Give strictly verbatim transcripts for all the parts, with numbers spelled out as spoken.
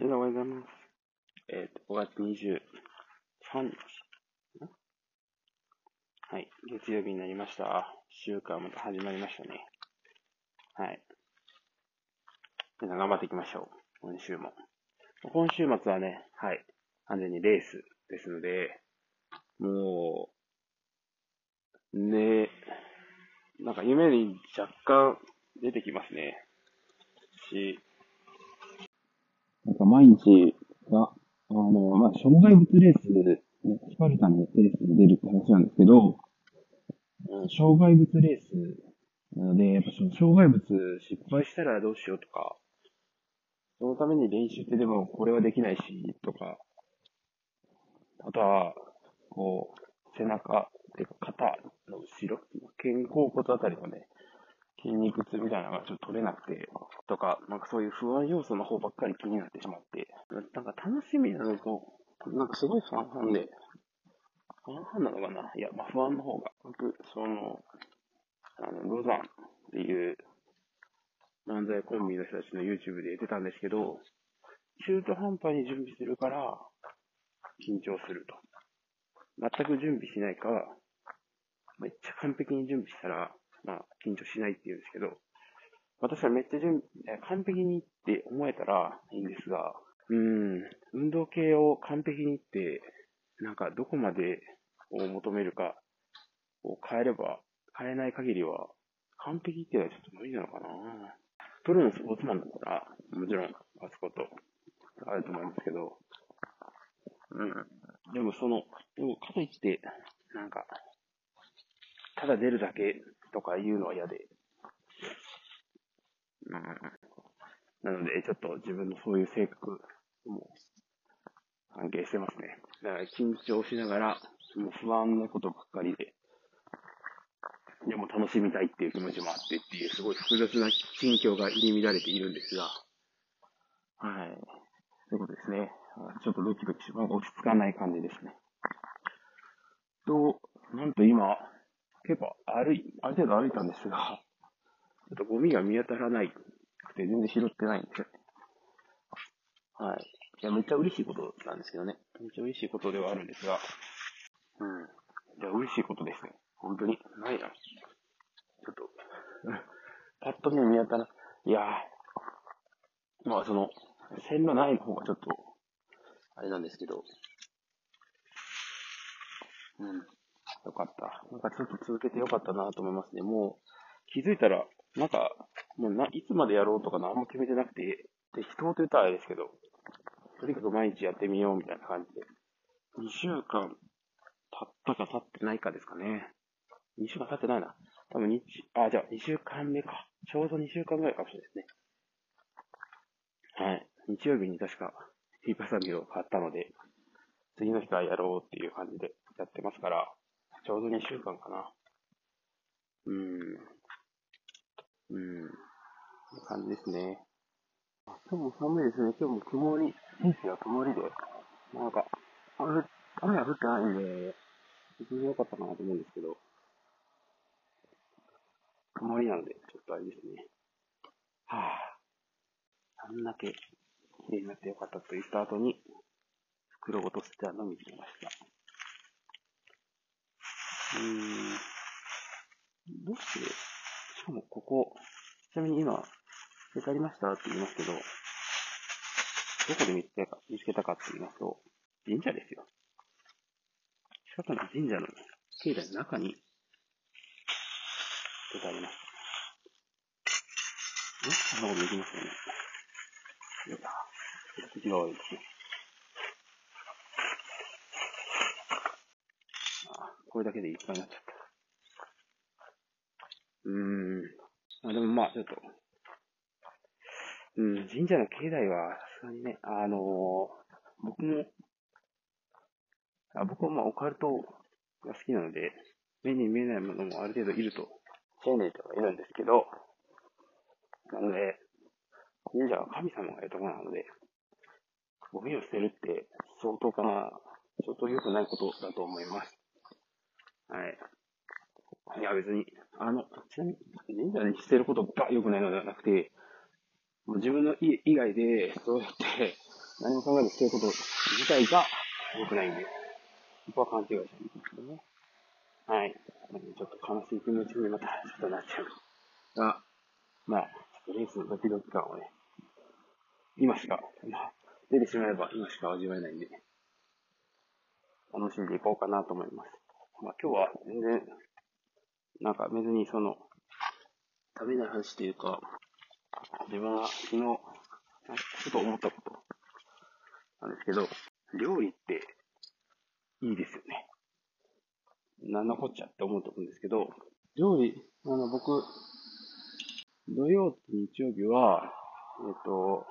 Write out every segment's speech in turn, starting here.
おはようございます。えっ、ー、と、ごがつにじゅうさんにち。はい。月曜日になりました。いっしゅうかんまた始まりましたね。はい。皆さん頑張っていきましょう。今週も。今週末はね、はい。完全にレースですので、もう、ね、なんか夢に若干出てきますね。し、なんか毎日が、あの、まあ、障害物レース、ね、スパルタのレースに出るって話なんですけど、うん、障害物レースなので、やっぱその障害物失敗したらどうしようとか、そのために練習ってでもこれはできないし、とか、あとは、こう、背中、てか肩の後ろ、肩甲骨あたりのね、筋肉痛みたいなのがちょっと取れなくて、とか、なんかそういう不安要素の方ばっかり気になってしまって、なんか楽しみなのと、なんかすごい不安なんで、不安なのかないや、まあ不安の方が、僕、その、あの、ロザンっていう漫才コンビの人たちの YouTube で言ってたんですけど、中途半端に準備するから、緊張すると。全く準備しないか、めっちゃ完璧に準備したら、まあ、緊張しないって言うんですけど、私はめっちゃ準備、完璧にって思えたらいいんですが、うーん、運動系を完璧にって、なんかどこまでを求めるかを変えれば、変えない限りは、完璧っていうのはちょっと無理なのかな。プロのスポーツマンだったら、もちろん、勝つこと、あると思うんですけど、うん。でもその、でもかといって、なんか、ただ出るだけ、とか言うのは嫌で、うん、なのでちょっと自分のそういう性格も関係してますね。だから緊張しながらもう不安なことばっかりで、でも楽しみたいっていう気持ちもあってっていうすごい複雑な心境が入り乱れているんですが、はい、そういうことですね。ちょっとドキドキし、まあ、落ち着かない感じですね。と、なんと今。結構歩い、ある程度歩いたんですが、ちょっとゴミが見当たらないくて全然拾ってないんですよね。はい。いや、めっちゃ嬉しいことなんですけどね。めっちゃ嬉しいことではあるんですが、うん。いや、嬉しいことですね。本当に。ないな。ちょっと、パッと見見当たら、いやー、まあその、線路内の方がちょっと、あれなんですけど、うん。よかった。なんかちょっと続けてよかったなと思いますね。もう気づいたら、なんか、もうないつまでやろうとか何も決めてなくて、適当と言ったらあれですけど、とにかく毎日やってみようみたいな感じで。にしゅうかん経ったか経ってないかですかね。にしゅうかん経ってないな。多分日、あ、じゃあにしゅうかんめか。ちょうどにしゅうかんぐらいかもしれないですね。はい。日曜日に確か、ヒーパサミを買ったので、次の日からやろうっていう感じでやってますから、ちょうどにしゅうかんかな。うーん。うーん。こんな感じですね。今日も寒いですね。今日も曇り、天気が曇りで、なんか、雨、雨は降ってないんで、非常に良かったかなと思うんですけど、曇りなので、ちょっとあれですね。はぁ、あ。あんだけ綺麗になって良かったと言った後に、袋ごと捨てたのを見つけました。うーんどうして、しかもここ、ちなみに今、見つかりましたって言いますけど、どこで見つけたか、見つけたかって言いますと、神社ですよ。近くの神社の境内の中に、出てあります。えそんなことできますよね。よっしゃ。口が悪いですね。これだけでいっぱいになっちゃった。うーん。まあでもまあ、ちょっと。うん、神社の境内は、さすがにね、あのー、僕も、あ僕はまあオカルトが好きなので、目に見えないものもある程度いると、信じてはいるんですけど、なので、神社は神様がいるところなので、ゴミを捨てるって相当かな、相当良くないことだと思います。はい。いや別に、あの、ちなみに、神社にしてることが良くないのではなくて、もう自分の家以外で、そうやって、何も考えず捨てること自体が良くないんで、ここは勘違いしないんですけどね。はい。ちょっと悲しい気持ちにまたちょっとなっちゃうが、まあ、ちょっとレースのドキドキ感をね、今しか、出てしまえば今しか味わえないんで、楽しんでいこうかなと思います。まあ今日は全然、なんか別にその、旅の話というか、自分は昨日、ちょっと思ったことなんですけど、料理っていいですよね。なんのこっちゃって思うと思うんですけど、料理、あの僕、土曜と日曜日は、えっと、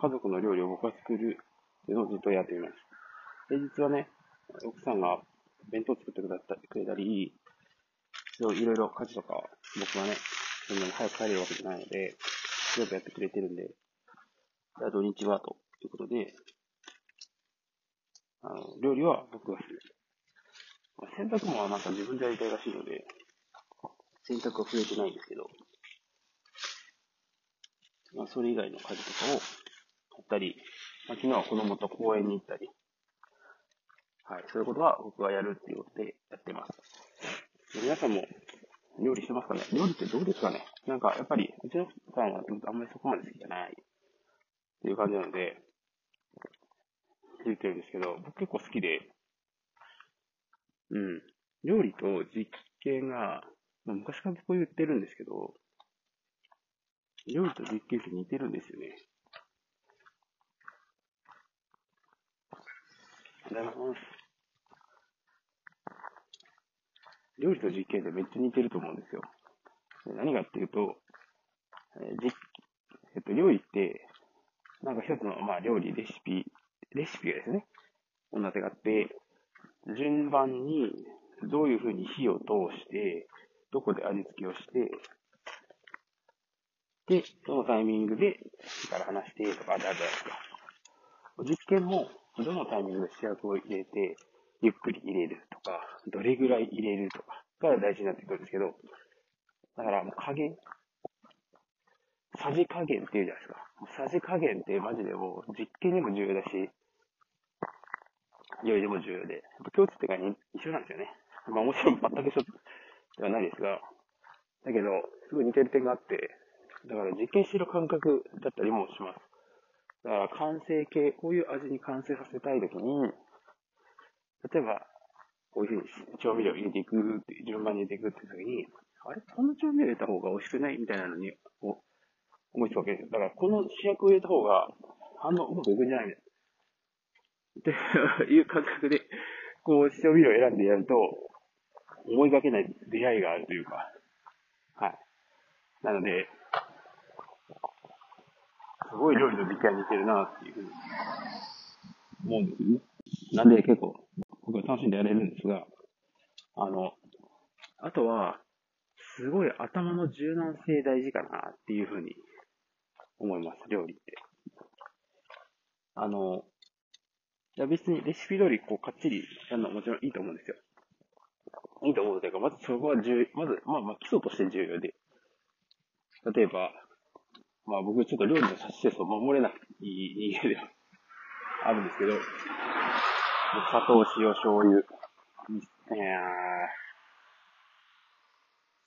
家族の料理を僕が作るっていうのをずっとやっています。平日はね、奥さんが弁当作ってくれたり、いろいろ家事とか、僕はね、そんなに早く帰れるわけじゃないので、よくやってくれてるんで、あと土日はということで、あの、料理は僕がする。洗濯もなんか自分でやりたいらしいので、洗濯は増えてないんですけど、まあ、それ以外の家事とかをやったり、まあ、昨日は子供と公園に行ったり、はい、そういうことは僕がやるっていうことでやってます。皆さんも料理してますかね？料理ってどうですかね？なんかやっぱり、うちのさんはあんまりそこまで好きじゃないっていう感じなので、言ってるんですけど、僕結構好きで、うん。料理と実験が、まあ、昔からこう言ってるんですけど、料理と実験って似てるんですよね。ありがとうございます。料理と実験ってめっちゃ似てると思うんですよ。何がっていうと、えー、実えっと、料理って、なんか一つの、まあ、料理、レシピ、レシピがですね、同じがあって、順番に、どういう風に火を通して、どこで味付けをして、で、どのタイミングで火から離してとかあるじゃないですか。実験も、どのタイミングで主役を入れて、ゆっくり入れるとか、どれぐらい入れるとかが大事になってくるんですけど、だからもう加減、さじ加減っていうじゃないですか。さじ加減ってマジでもう実験でも重要だし、料理でも重要で、共通点が一緒なんですよね。まあもちろん全く一緒ではないですが、だけど、すごい似てる点があって、だから実験してる感覚だったりもします。だから完成形、こういう味に完成させたいときに、例えば、こういう風に調味料を入れていくって、順番に入れていくっていうときに、あれこの調味料入れた方が美味しくないみたいなのに、こう、思いつくわけですよ。だからこの主役を入れた方が、反応うまくいくんじゃないみたいな。っていう感覚で、こう、調味料を選んでやると、思いがけない出会いがあるというか、はい。なので、すごい料理の実験に似てるなっていうふうに思うんですよね。なんで結構、僕は楽しんでやれるんですが、あの、あとは、すごい頭の柔軟性大事かなっていうふうに思います、料理って。あの、いや別にレシピ通りこうかっちりやるのはもちろんいいと思うんですよ。いいと思うというか、まずそこは重要、まず、まあまあ基礎として重要で。例えば、まあ僕ちょっと料理のサシを守れない人間ではあるんですけど、砂糖、塩、醤油、え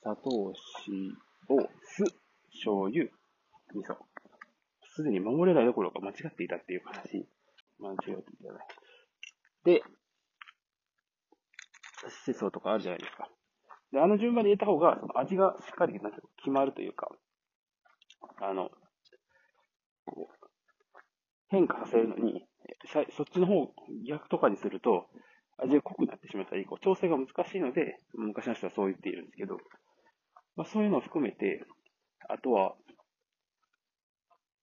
ー、砂糖、塩、酢、醤油、味噌。すでに守れないどころか間違っていたっていう話。間違えていただいて。で、節操とかあるじゃないですか。で、あの順番で入れた方が、その味がしっかりなんか決まるというか、あの、こう、変化させるのに、そっちの方、逆とかにすると、味が濃くなってしまったり、こう調整が難しいので、昔の人はそう言っているんですけど、まあそういうのを含めて、あとは、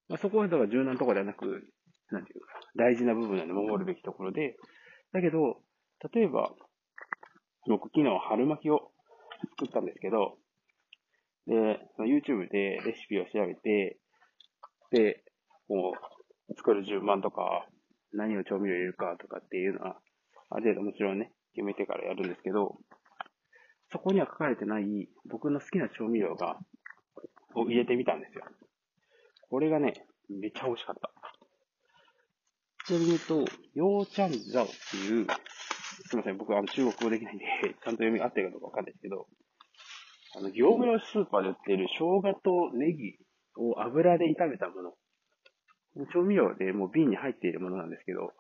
まあそこはだから柔軟とかではなく、なんていうか、大事な部分なんで守るべきところで、だけど、例えば、僕昨日春巻きを作ったんですけど、で、YouTube でレシピを調べて、で、こう、作る順番とか、何を調味料入れるかとかっていうのは、ある程度もちろんね、決めてからやるんですけど、そこには書かれてない僕の好きな調味料が、を入れてみたんですよ。これがね、めっちゃ美味しかった。ちなみに言うと、ヨーチャンジャオっていう、すいません、僕あの中国語できないんで、ちゃんと読み合ってるかどうかわかんないですけど、あの、業務用スーパーで売っている生姜とネギを油で炒めたもの。調味料でもう瓶に入っているものなんですけど、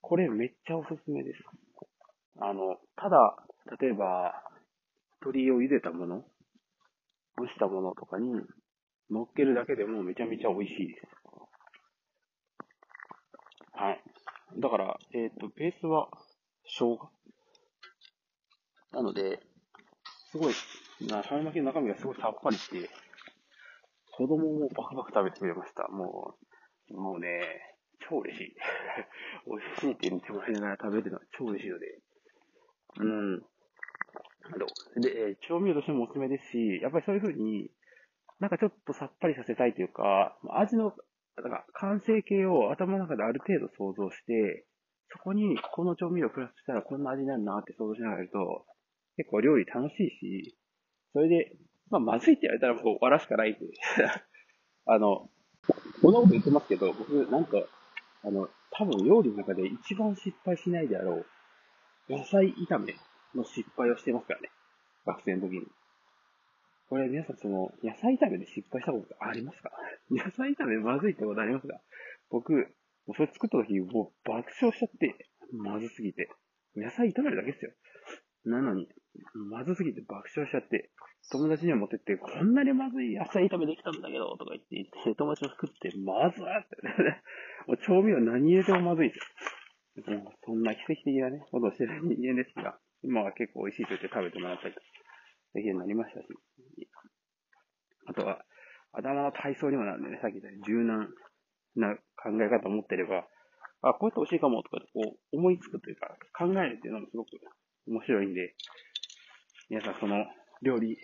これめっちゃおすすめです。あの、ただ、例えば、鶏を茹でたもの、蒸したものとかに乗っけるだけでもめちゃめちゃ美味しいです。はい。だから、えっと、ベースは生姜。なので、すごい、な、春巻きの中身がすごいさっぱりして、子供もバクバク食べてくれました。もう、もうね、超嬉しい。美味しいって言ってもらいながら食べてるのは超嬉しいので。うん。で、調味料としてもおすすめですし、やっぱりそういう風に、なんかちょっとさっぱりさせたいというか、味の、なんか完成形を頭の中である程度想像して、そこにこの調味料をプラスしたらこんな味になるなって想像しながらやると、結構料理楽しいし、それで、まあ、まずいって言われたらもう終わらしかないんで。あの、こんなこと言ってますけど、僕なんか、あの、多分料理の中で一番失敗しないであろう、野菜炒めの失敗をしてますからね。学生の時に。これ皆さんその、野菜炒めで失敗したことありますか？野菜炒めまずいってことありますか？僕、もうそれ作った時もう爆笑しちゃって、まずすぎて。野菜炒めるだけですよ。なのに、まずすぎて爆笑しちゃって、友達には持ってって、こんなにまずい野菜炒めできたんだけど、とか言って、友達も作って、まずーって、ね。もう調味料何入れてもまずいですよ。そんな奇跡的なね、ことをしてる人間ですが、今は結構美味しいと言って食べてもらったり、できるようになりましたし。あとは、頭の体操にもなるんでね、さっき言ったように柔軟な考え方を持ってれば、あ、こうやって美味しいかもとか、こう思いつくというか、考えるっていうのもすごく面白いんで、皆さんその、料理、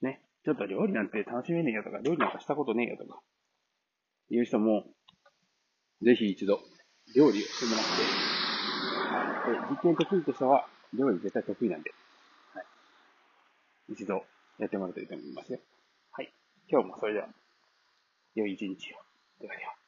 ね、ちょっと料理なんて楽しめねえよとか、料理なんかしたことねえよとか、いう人も、ぜひ一度、料理をしてもらって、はい、実験得意としたは、料理絶対得意なんで、はい、一度やってもらうといいと思いますよ。はい。今日もそれでは、良い一日を。ではでは。